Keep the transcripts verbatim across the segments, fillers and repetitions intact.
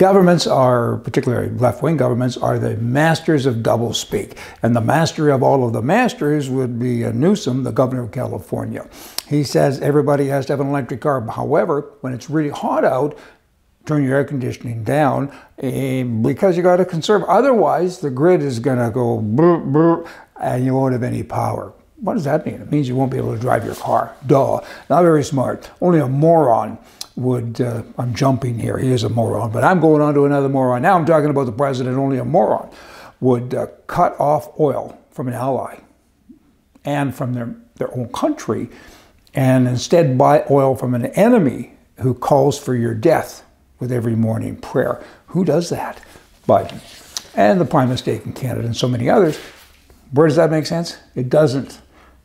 Governments are, particularly left-wing governments, are the masters of doublespeak. And the master of all of the masters would be Newsom, the governor of California. He says everybody has to have an electric car. However, when it's really hot out, turn your air conditioning down because you got to conserve. Otherwise, the grid is going to go brr, brr, and you won't have any power. What does that mean? It means you won't be able to drive your car. Duh. Not very smart. Only a moron would, uh, I'm jumping here, he is a moron, but I'm going on to another moron. Now I'm talking about the president, only a moron would uh, cut off oil from an ally and from their, their own country and instead buy oil from an enemy who calls for your death with every morning prayer. Who does that? Biden. And the prime mistake in Canada and so many others. Where does that make sense? It doesn't.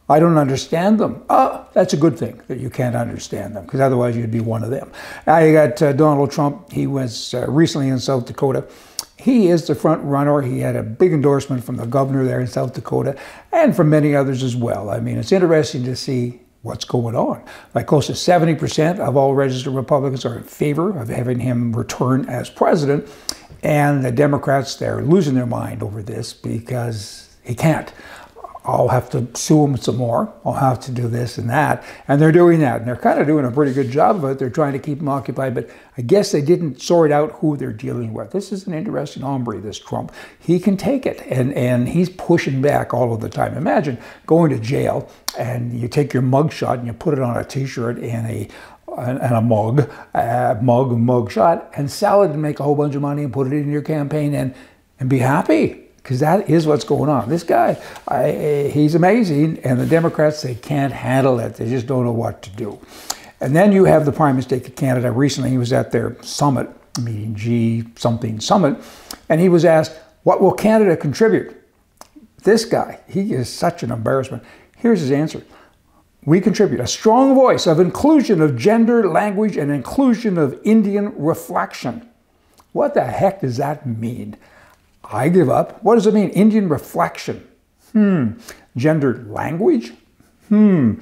I don't understand them. Oh, that's a good thing that you can't understand them, because otherwise you'd be one of them. Now you got uh, Donald Trump. He was uh, recently in South Dakota. He is the front runner. He had a big endorsement from the governor there in South Dakota and from many others as well. I mean, it's interesting to see what's going on. Like close to seventy percent of all registered Republicans are in favor of having him return as president. And the Democrats, they're losing their mind over this because he can't. I'll have to sue them some more. I'll have to do this and that. And they're doing that. And they're kind of doing a pretty good job of it. They're trying to keep them occupied. But I guess they didn't sort out who they're dealing with. This is an interesting hombre, this Trump. He can take it. And, and he's pushing back all of the time. Imagine going to jail and you take your mugshot and you put it on a T-shirt and a, and a mug, a mug, a mugshot, and sell it and make a whole bunch of money and put it in your campaign and, and be happy. Because that is what's going on. This guy, I, he's amazing, and the Democrats, they can't handle it. They just don't know what to do. And then you have the prime mistake of Canada. Recently, he was at their summit, meeting G something summit, and he was asked, what will Canada contribute? This guy, he is such an embarrassment. Here's his answer. We contribute a strong voice of inclusion of gender, language, and inclusion of Indian reflection. What the heck does that mean? I give up. What does it mean? Indian reflection. Hmm. Gendered language? Hmm.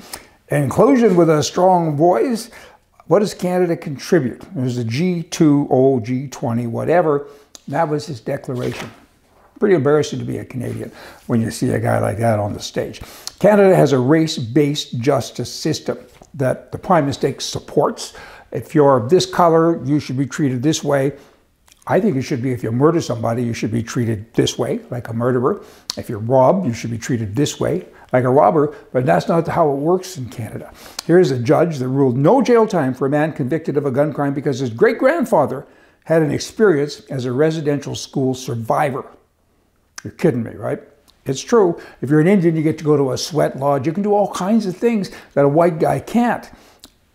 Inclusion with a strong voice? What does Canada contribute? It was the G two O, G twenty, whatever. That was his declaration. Pretty embarrassing to be a Canadian when you see a guy like that on the stage. Canada has a race-based justice system that the prime mistake supports. If you're this color, you should be treated this way. I think it should be if you murder somebody, you should be treated this way, like a murderer. If you're robbed, you should be treated this way, like a robber. But that's not how it works in Canada. Here's a judge that ruled no jail time for a man convicted of a gun crime because his great-grandfather had an experience as a residential school survivor. You're kidding me, right? It's true. If you're an Indian, you get to go to a sweat lodge. You can do all kinds of things that a white guy can't.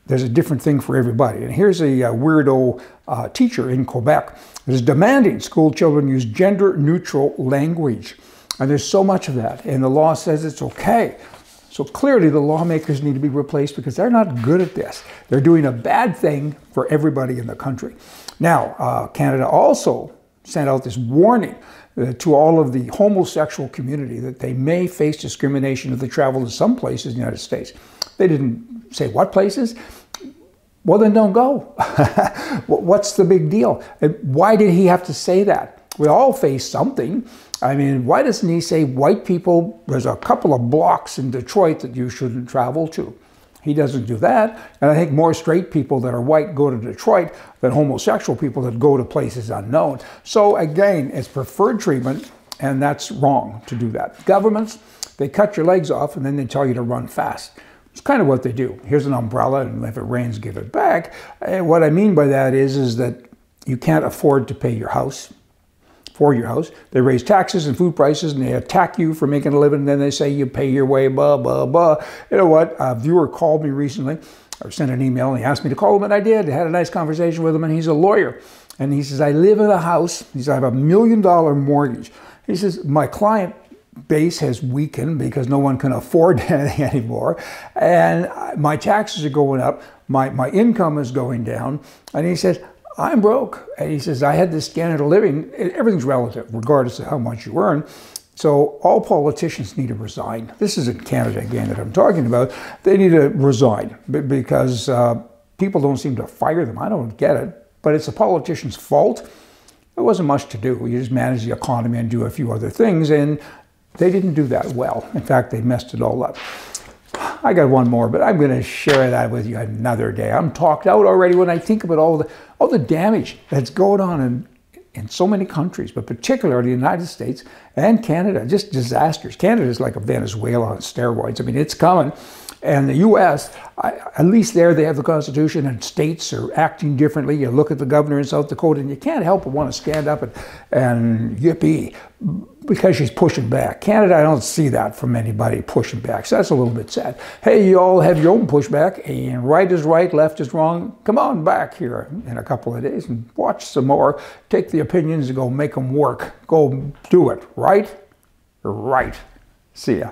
There's a different thing for everybody. And here's a uh, weirdo uh, teacher in Quebec that is demanding school children use gender-neutral language. And there's so much of that. And the law says it's okay. So clearly the lawmakers need to be replaced because they're not good at this. They're doing a bad thing for everybody in the country. Now, uh, Canada also sent out this warning uh, to all of the homosexual community that they may face discrimination if they travel to some places in the United States. They didn't say what places. Well, then don't go. What's the big deal? Why did he have to say that? We all face something. I mean, why doesn't he say white people, there's a couple of blocks in Detroit that you shouldn't travel to? He doesn't do that. And I think more straight people that are white go to Detroit than homosexual people that go to places unknown. So again, it's preferred treatment, and that's wrong to do that. Governments, they cut your legs off and then they tell you to run fast. It's kind of what they do. Here's an umbrella, and if it rains, give it back. And what I mean by that is, is that you can't afford to pay your house, for your house. They raise taxes and food prices, and they attack you for making a living, and then they say you pay your way, blah, blah, blah. You know what? A viewer called me recently, or sent an email, and he asked me to call him, and I did. I had a nice conversation with him, and he's a lawyer. And he says, I live in a house. He says, I have a million-dollar mortgage. He says, my client base has weakened because no one can afford anything anymore, and my taxes are going up, my, my income is going down, and he says, I'm broke. And he says, I had this standard of living. Everything's relative, regardless of how much you earn. So all politicians need to resign. This isn't Canada again that I'm talking about. They need to resign because uh, people don't seem to fire them. I don't get it, but it's a politician's fault. There wasn't much to do. You just manage the economy and do a few other things, and they didn't do that well. In fact, they messed it all up. I got one more, but I'm going to share that with you another day. I'm talked out already when I think about all the, all the damage that's going on in, in so many countries, but particularly the United States and Canada, just disasters. Canada's like a Venezuela on steroids. I mean, it's coming. And the U S, I, at least there they have the Constitution and states are acting differently. You look at the governor in South Dakota and you can't help but want to stand up and, and yippee, because she's pushing back. Canada, I don't see that from anybody pushing back, so that's a little bit sad. Hey, you all have your own pushback, and right is right, left is wrong. Come on back here in a couple of days and watch some more. Take the opinions and go make them work. Go do it, right? Right. See ya.